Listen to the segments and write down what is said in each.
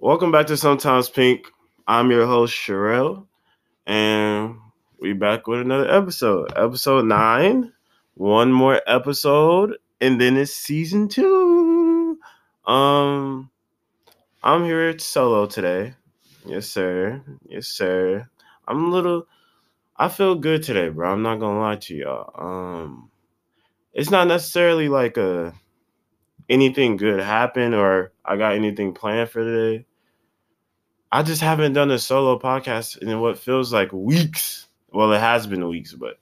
Welcome back to Sometimes Pink. I'm your host, Sherelle, and we back with another episode. Episode 9, one more episode, and then it's season 2. I'm here solo today. Yes, sir. Yes, sir. I feel good today, bro. I'm not gonna lie to y'all. It's not necessarily like anything good happened or I got anything planned for today. I just haven't done a solo podcast in what feels like weeks. Well, it has been weeks, but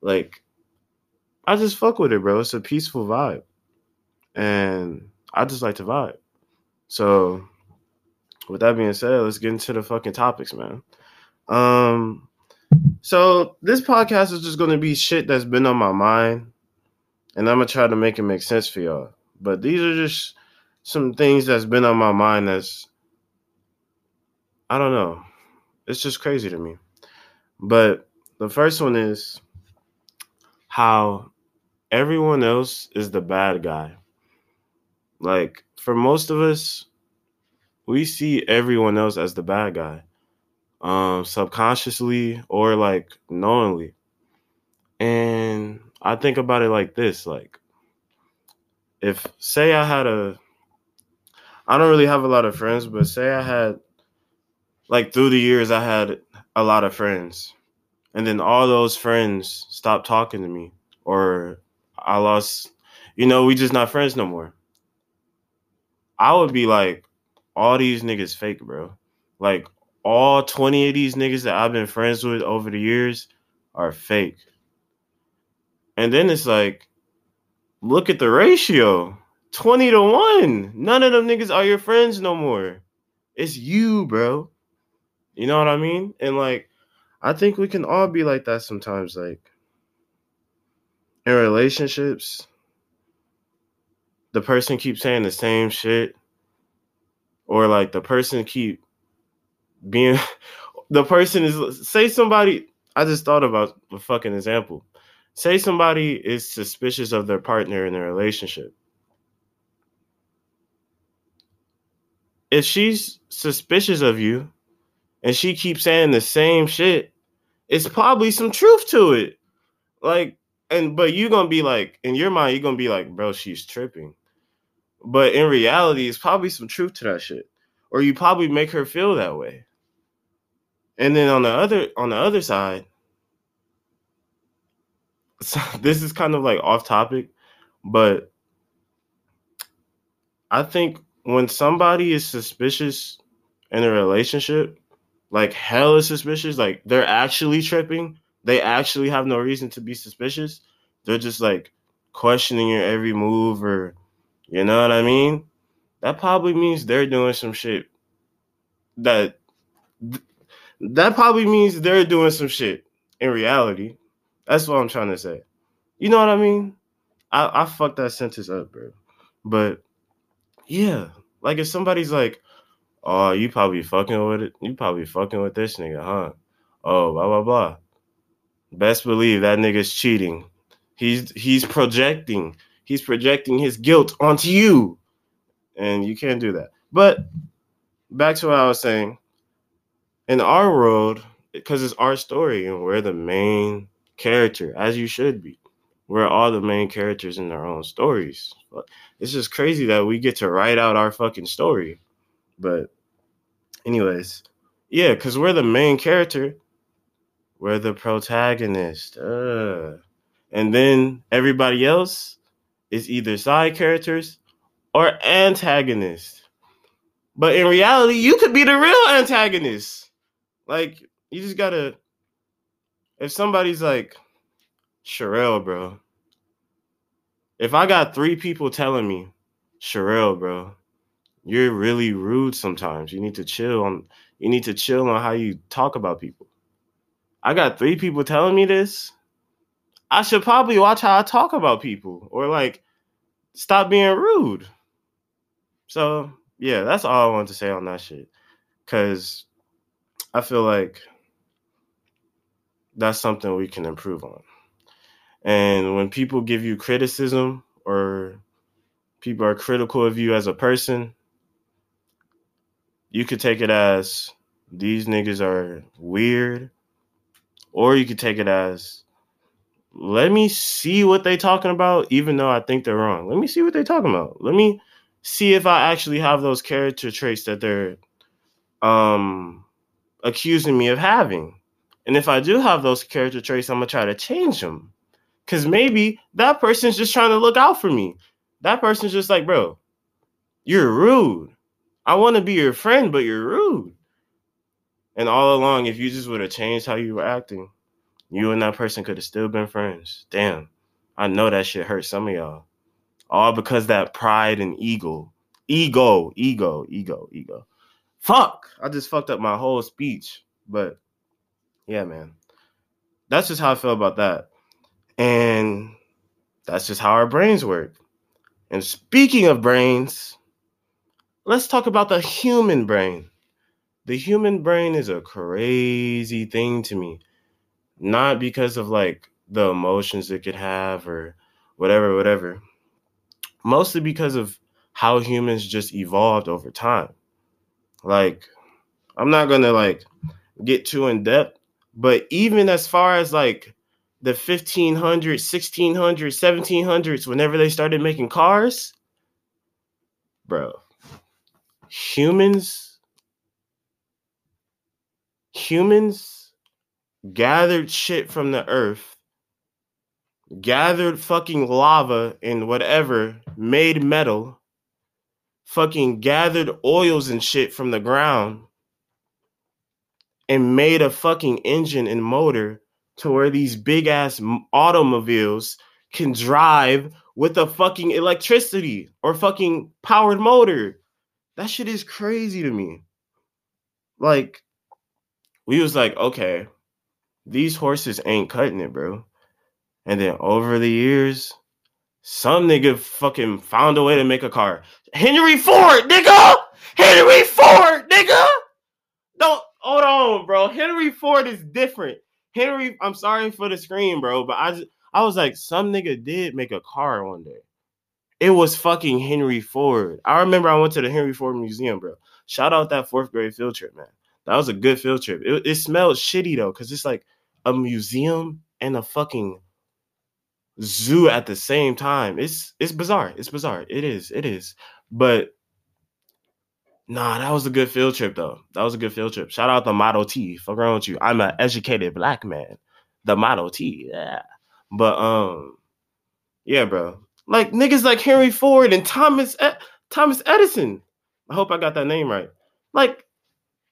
like I just fuck with it, bro. It's a peaceful vibe. And I just like to vibe. So with that being said, let's get into the fucking topics, man. So this podcast is just going to be shit that's been on my mind. And I'm going to try to make it make sense for y'all. But these are just some things that's been on my mind that's, I don't know. It's just crazy to me. But the first one is how everyone else is the bad guy. Like, for most of us, we see everyone else as the bad guy. Subconsciously or, like, knowingly. And I think about it like this, like, if, say I don't really have a lot of friends, but say I had, like, through the years, I had a lot of friends. And then all those friends stopped talking to me. Or I lost, we just not friends no more. I would be like, all these niggas fake, bro. Like, all 20 of these niggas that I've been friends with over the years are fake. And then it's like, look at the ratio. 20-1. None of them niggas are your friends no more. It's you, bro. You know what I mean? And, like, I think we can all be like that sometimes. Like, in relationships, the person keeps saying the same shit. Or, like, the person keep being... the person is... Say somebody... I just thought about a fucking example. Say somebody is suspicious of their partner in their relationship. If she's suspicious of you and she keeps saying the same shit, it's probably some truth to it. Like, but you're going to be like, in your mind, you're going to be like, bro, she's tripping. But in reality, it's probably some truth to that shit. Or you probably make her feel that way. And then on the other side, so this is kind of like off topic, but I think when somebody is suspicious in a relationship, like hella suspicious, like they're actually tripping, they actually have no reason to be suspicious. They're just like questioning your every move or, you know what I mean? That probably means they're doing some shit. That probably means they're doing some shit in reality. That's what I'm trying to say. You know what I mean? I fucked that sentence up, bro. But, yeah. Like, if somebody's like, oh, you probably fucking with it. You probably fucking with this nigga, huh? Oh, blah, blah, blah. Best believe that nigga's cheating. He's projecting. He's projecting his guilt onto you. And you can't do that. But, back to what I was saying. In our world, because it's our story and we're the main... character, as you should be. We're all the main characters in our own stories. It's just crazy that we get to write out our fucking story. But anyways, yeah, because we're the main character. We're the protagonist. And then everybody else is either side characters or antagonists. But in reality, you could be the real antagonist. Like, you just gotta... If somebody's like, Sherelle, bro. If I got 3 people telling me, Sherelle, bro, you're really rude sometimes. You need to chill on how you talk about people. I got 3 people telling me this. I should probably watch how I talk about people or like stop being rude. So, yeah, that's all I wanted to say on that shit. 'Cause I feel like that's something we can improve on. And when people give you criticism or people are critical of you as a person, you could take it as these niggas are weird, or you could take it as let me see what they talking about, even though I think they're wrong. Let me see what they talking about. Let me see if I actually have those character traits that they're accusing me of having. And if I do have those character traits, I'm going to try to change them. Because maybe that person's just trying to look out for me. That person's just like, bro, you're rude. I want to be your friend, but you're rude. And all along, if you just would have changed how you were acting, you and that person could have still been friends. Damn, I know that shit hurt some of y'all. All because that pride and ego. Fuck, I just fucked up my whole speech. But yeah, man, that's just how I feel about that. And that's just how our brains work. And speaking of brains, let's talk about the human brain. The human brain is a crazy thing to me. Not because of like the emotions it could have or whatever. Mostly because of how humans just evolved over time. Like, I'm not going to like get too in depth, but even as far as like the 1500s, 1600s, 1700s, whenever they started making cars, bro, humans gathered shit from the earth, gathered fucking lava and whatever, made metal, fucking gathered oils and shit from the ground, and made a fucking engine and motor to where these big ass automobiles can drive with a fucking electricity or fucking powered motor. That shit is crazy to me. Like, we was like, okay, these horses ain't cutting it, bro. And then over the years, some nigga fucking found a way to make a car. Henry Ford, nigga! Don't, hold on, bro. Henry Ford is different. Henry, I'm sorry for the scream, bro, but I was like, some nigga did make a car one day. It was fucking Henry Ford. I remember I went to the Henry Ford Museum, bro. Shout out that fourth grade field trip, man. That was a good field trip. It smelled shitty, though, because it's like a museum and a fucking zoo at the same time. It's bizarre. It is. But, nah, that was a good field trip, though. Shout out the Model T. Fuck around with you. I'm an educated black man. The Model T, yeah. But, yeah, bro. Like, niggas like Henry Ford and Thomas Edison. I hope I got that name right. Like,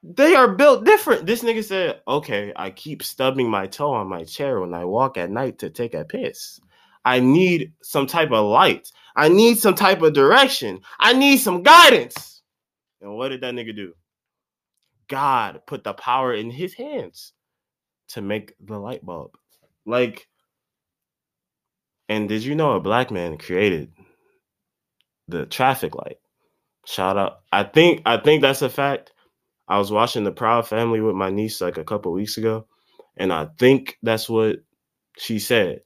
they are built different. This nigga said, okay, I keep stubbing my toe on my chair when I walk at night to take a piss. I need some type of light. I need some type of direction. I need some guidance. And what did that nigga do? God put the power in his hands to make the light bulb. Like, and did you know a black man created the traffic light? Shout out. I think that's a fact. I was watching The Proud Family with my niece like a couple weeks ago, and I think that's what she said.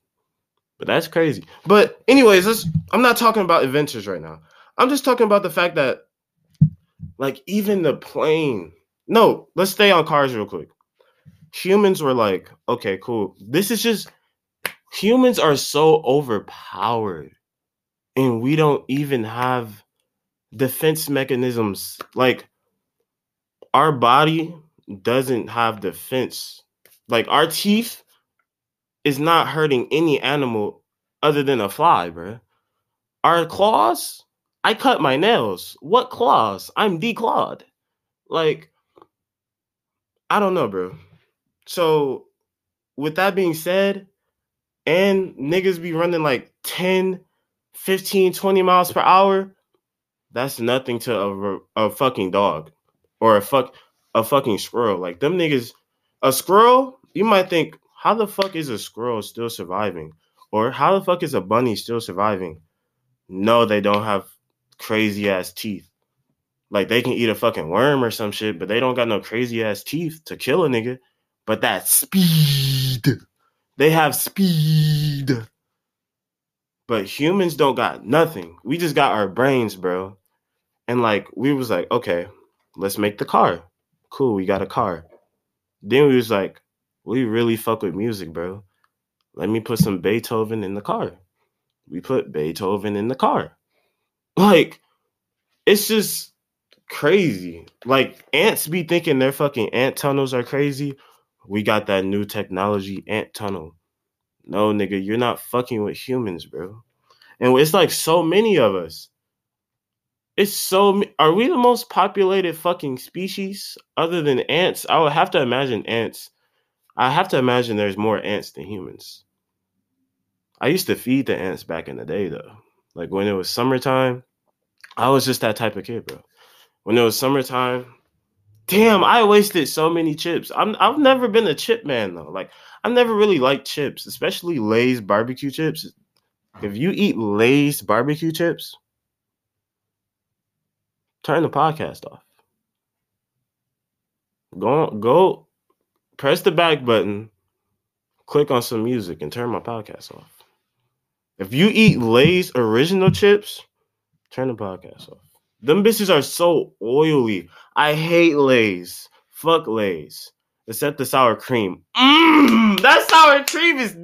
But that's crazy. But anyways, I'm not talking about adventures right now. I'm just talking about the fact that like even the plane. No, let's stay on cars real quick. Humans were like, okay, cool. This is just... Humans are so overpowered, and we don't even have defense mechanisms. Like, our body doesn't have defense. Like, our teeth is not hurting any animal other than a fly, bro. Our claws, I cut my nails. What claws? I'm declawed. Like, I don't know, bro. So, with that being said... And niggas be running like 10, 15, 20 miles per hour. That's nothing to a fucking dog or a fucking squirrel. Like them niggas, a squirrel, you might think, how the fuck is a squirrel still surviving? Or how the fuck is a bunny still surviving? No, they don't have crazy ass teeth. Like they can eat a fucking worm or some shit, but they don't got no crazy ass teeth to kill a nigga. But that speed... They have speed. But humans don't got nothing. We just got our brains, bro. And like, we was like, okay, let's make the car. Cool, we got a car. Then we was like, we really fuck with music, bro. Let me put some Beethoven in the car. We put Beethoven in the car. Like, it's just crazy. Like, ants be thinking their fucking ant tunnels are crazy. We got that new technology ant tunnel. No, nigga, you're not fucking with humans, bro. And it's like so many of us. Are we the most populated fucking species other than ants? I would have to imagine ants. I have to imagine there's more ants than humans. I used to feed the ants back in the day, though. Like, when it was summertime, I was just that type of kid, bro. When it was summertime, damn, I wasted so many chips. I've never been a chip man, though. Like, I've never really liked chips, especially Lay's barbecue chips. If you eat Lay's barbecue chips, turn the podcast off. Go, press the back button, click on some music, and turn my podcast off. If you eat Lay's original chips, turn the podcast off. Them bitches are so oily. I hate Lay's. Fuck Lay's. Except the sour cream. That sour cream is...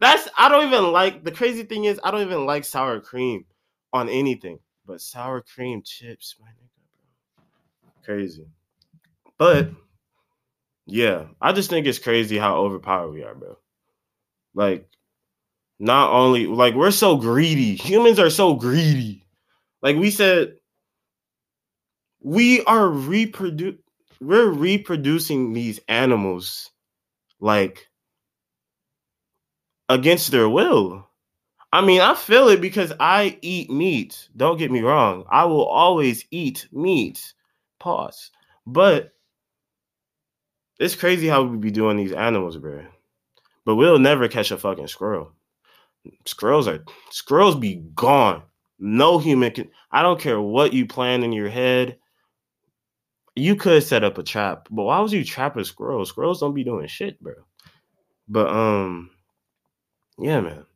I don't even like... The crazy thing is, I don't even like sour cream on anything. But sour cream chips, my nigga. Crazy. But, yeah. I just think it's crazy how overpowered we are, bro. Like, not only... Like, we're so greedy. Humans are so greedy. Like, we said... We're reproducing these animals, like, against their will. I mean, I feel it because I eat meat. Don't get me wrong. I will always eat meat. Pause. But it's crazy how we be doing these animals, bro. But we'll never catch a fucking squirrel. Squirrels be gone. No human can. I don't care what you plan in your head. You could set up a trap, but why would you trap a squirrel? Squirrels don't be doing shit, bro. But, yeah, man.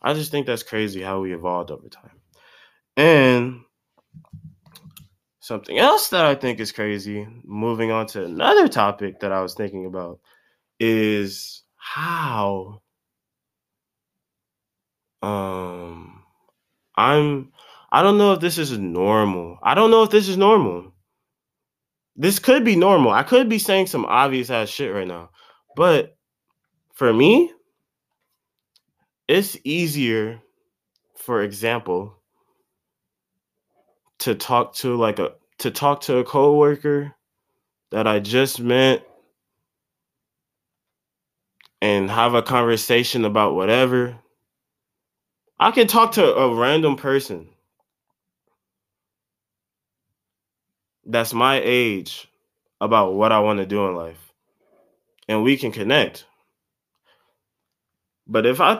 I just think that's crazy how we evolved over time. And something else that I think is crazy, moving on to another topic that I was thinking about, is how I don't know if this is normal. I don't know if this is normal. This could be normal. I could be saying some obvious ass shit right now. But for me, it's easier, for example, to talk to a coworker that I just met and have a conversation about whatever. I can talk to a random person that's my age about what I want to do in life, and we can connect. But if I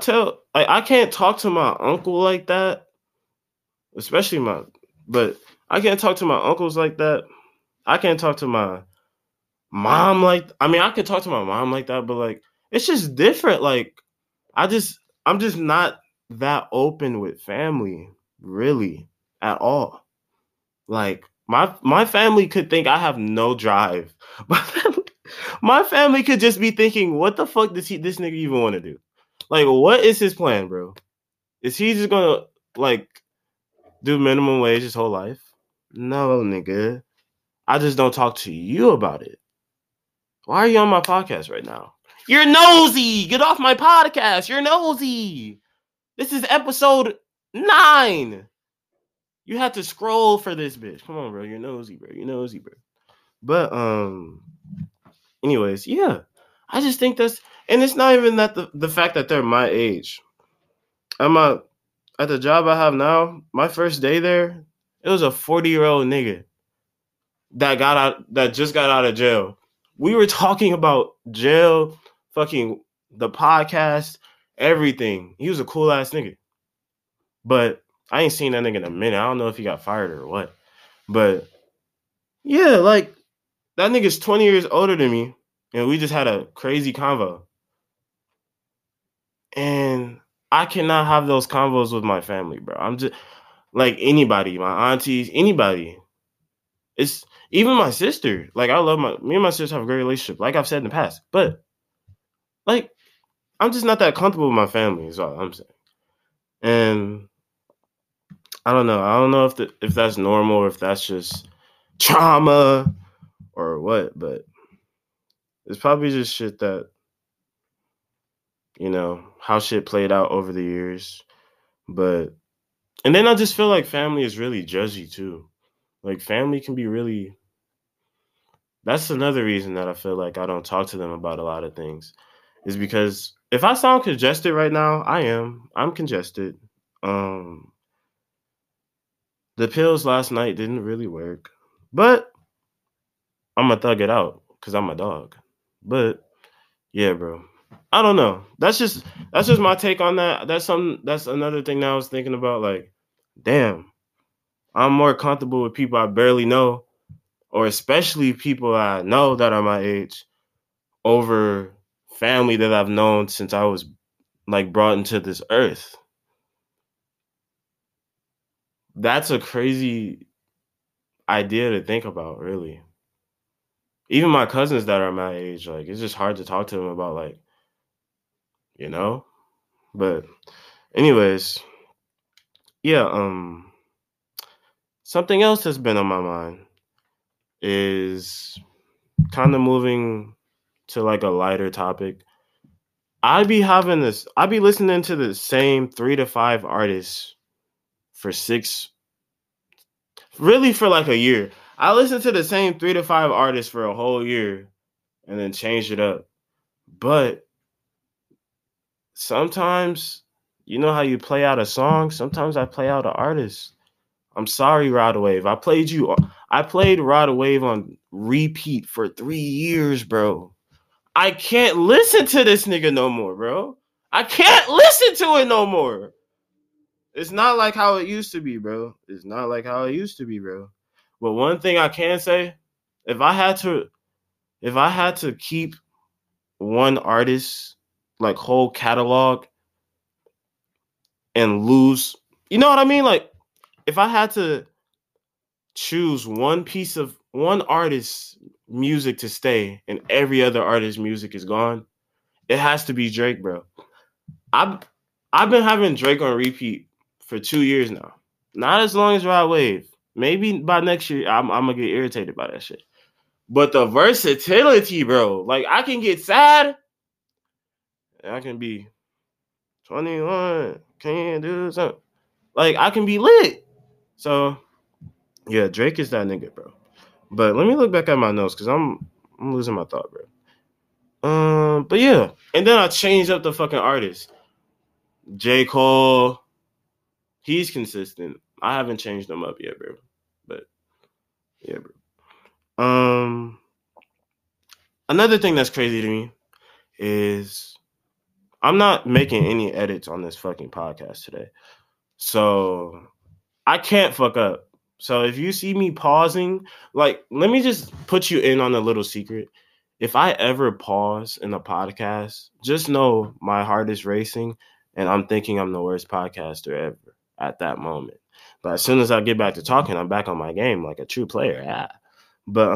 can't talk to my uncle like that, but I can't talk to my uncles like that. I can't talk to my mom I could talk to my mom like that, but like, it's just different. Like, I'm just not that open with family really at all. Like, my family could think I have no drive. My family could just be thinking, what the fuck does this nigga even want to do? Like, what is his plan, bro? Is he just gonna like do minimum wage his whole life? No, nigga. I just don't talk to you about it. Why are you on my podcast right now? You're nosy. Get off my podcast. You're nosy. This is episode 9. You had to scroll for this bitch. Come on, bro. You're nosy, bro. You're nosy, bro. But, anyways, yeah. I just think that's... And it's not even that the fact that they're my age. At the job I have now, my first day there, it was a 40-year-old nigga that just got out of jail. We were talking about jail, fucking the podcast, everything. He was a cool ass nigga. But I ain't seen that nigga in a minute. I don't know if he got fired or what. But yeah, like, that nigga's 20 years older than me. And we just had a crazy convo. And I cannot have those convos with my family, bro. I'm just like anybody, my aunties, anybody. It's even my sister. Like, I love me and my sister have a great relationship, like I've said in the past. But, like, I'm just not that comfortable with my family is all I'm saying. And I don't know if that's normal or if that's just trauma or what, but it's probably just shit that, you know, how shit played out over the years. But, and then I just feel like family is really judgy too. Like, family can be really, that's another reason that I feel like I don't talk to them about a lot of things, is because if I sound congested right now, I am. I'm congested. The pills last night didn't really work, but I'm going to thug it out because I'm a dog. But yeah, bro, I don't know. That's just my take on that. That's another thing that I was thinking about. Like, damn, I'm more comfortable with people I barely know, or especially people I know that are my age, over family that I've known since I was, like, brought into this earth. That's a crazy idea to think about, really. Even my cousins that are my age, like, it's just hard to talk to them about, like, you know? But anyways, yeah, something else that's been on my mind is kind of moving to, like, a lighter topic. I be listening to the same 3 to 5 artists for like a year. I listened to the same 3 to 5 artists for a whole year and then changed it up. But sometimes, you know how you play out a song? Sometimes I play out an artist. I'm sorry, Rod Wave. I played Rod Wave on repeat for 3 years, bro. I can't listen to this nigga no more, bro. I can't listen to it no more. It's not like how it used to be, bro. But one thing I can say, if I had to keep one artist, like, whole catalog and lose, you know what I mean? Like, if I had to choose one artist's music to stay and every other artist's music is gone, it has to be Drake, bro. I've been having Drake on repeat for 2 years now. Not as long as Rod Wave. Maybe by next year, I'm going to get irritated by that shit. But the versatility, bro. Like, I can get sad. I can be 21. Can't do something. Like, I can be lit. So, yeah, Drake is that nigga, bro. But let me look back at my notes because I'm losing my thought, bro. But yeah, and then I changed up the fucking artist. J. Cole, he's consistent. I haven't changed him up yet, bro. But yeah, bro. Another thing that's crazy to me is I'm not making any edits on this fucking podcast today, so I can't fuck up. So if you see me pausing, like, let me just put you in on a little secret. If I ever pause in a podcast, just know my heart is racing and I'm thinking I'm the worst podcaster ever at that moment. But as soon as I get back to talking, I'm back on my game like a true player. Yeah. But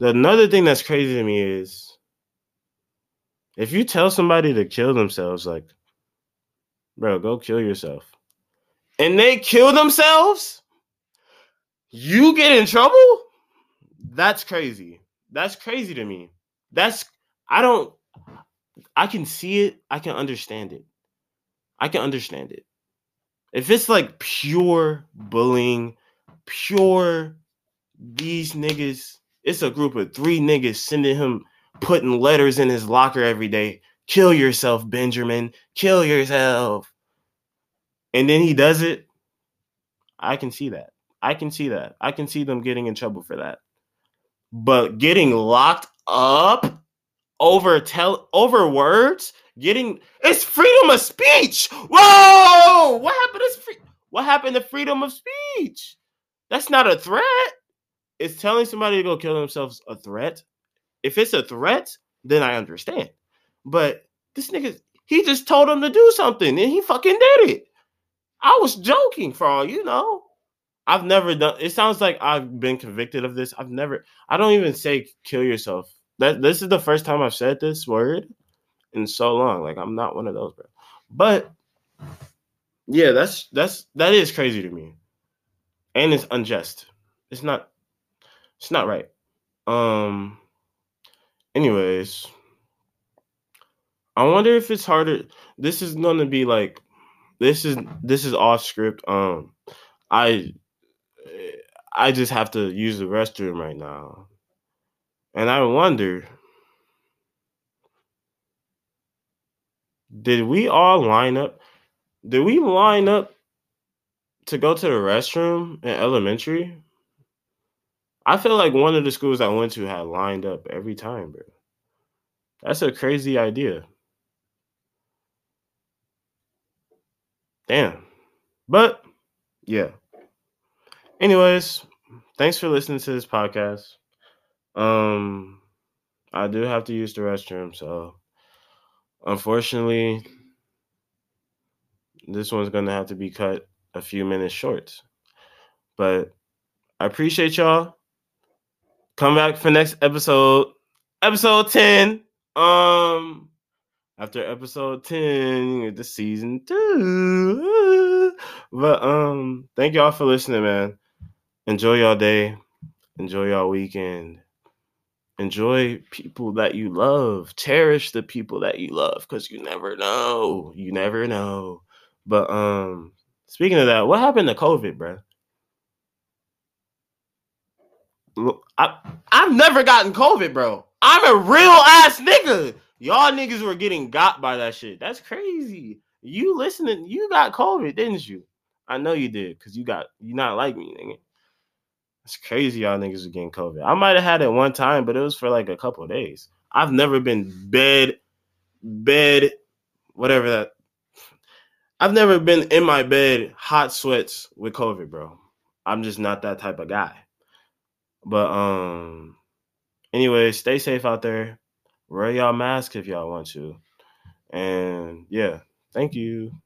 another thing that's crazy to me is if you tell somebody to kill themselves, like, bro, go kill yourself, and they kill themselves, you get in trouble? That's crazy. That's crazy to me. I can see it. I can understand it. If it's like pure bullying, pure these niggas, it's a group of 3 niggas sending him, putting letters in his locker every day. Kill yourself, Benjamin. Kill yourself. And then he does it. I can see that. I can see them getting in trouble for that. But getting locked up over words, it's freedom of speech. Whoa! What happened to freedom of speech? That's not a threat. Is telling somebody to go kill themselves a threat? If it's a threat, then I understand. But this nigga, he just told him to do something and he fucking did it. I was joking for all you know. I've never done. It sounds like I've been convicted of this. I don't even say kill yourself. This is the first time I've said this word in so long. Like, I'm not one of those, bro. But yeah, that is crazy to me, and it's unjust. It's not right. Anyways, I wonder if it's harder. This is gonna be like, this is off script. I just have to use the restroom right now. And I wonder, did we line up to go to the restroom in elementary? I feel like one of the schools I went to had lined up every time, bro. That's a crazy idea. Damn. But, yeah. Anyways, thanks for listening to this podcast. I do have to use the restroom, so unfortunately, this one's going to have to be cut a few minutes short. But I appreciate y'all. Come back for next episode. Episode 10. After episode 10, the season 2. But, thank y'all for listening, man. Enjoy y'all day. Enjoy y'all weekend. Enjoy people that you love. Cherish the people that you love, because you never know. You never know. But, speaking of that, what happened to COVID, bro? I've never gotten COVID, bro. I'm a real ass nigga. Y'all niggas were getting got by that shit. That's crazy. You listening? You got COVID, didn't you? I know you did, cause you not like me, nigga. It's crazy. Y'all niggas are getting COVID. I might have had it one time, but it was for like a couple of days. I've never been bed, whatever that. I've never been in my bed, hot sweats with COVID, bro. I'm just not that type of guy. But anyway, stay safe out there. Wear y'all mask if y'all want to. And yeah, thank you.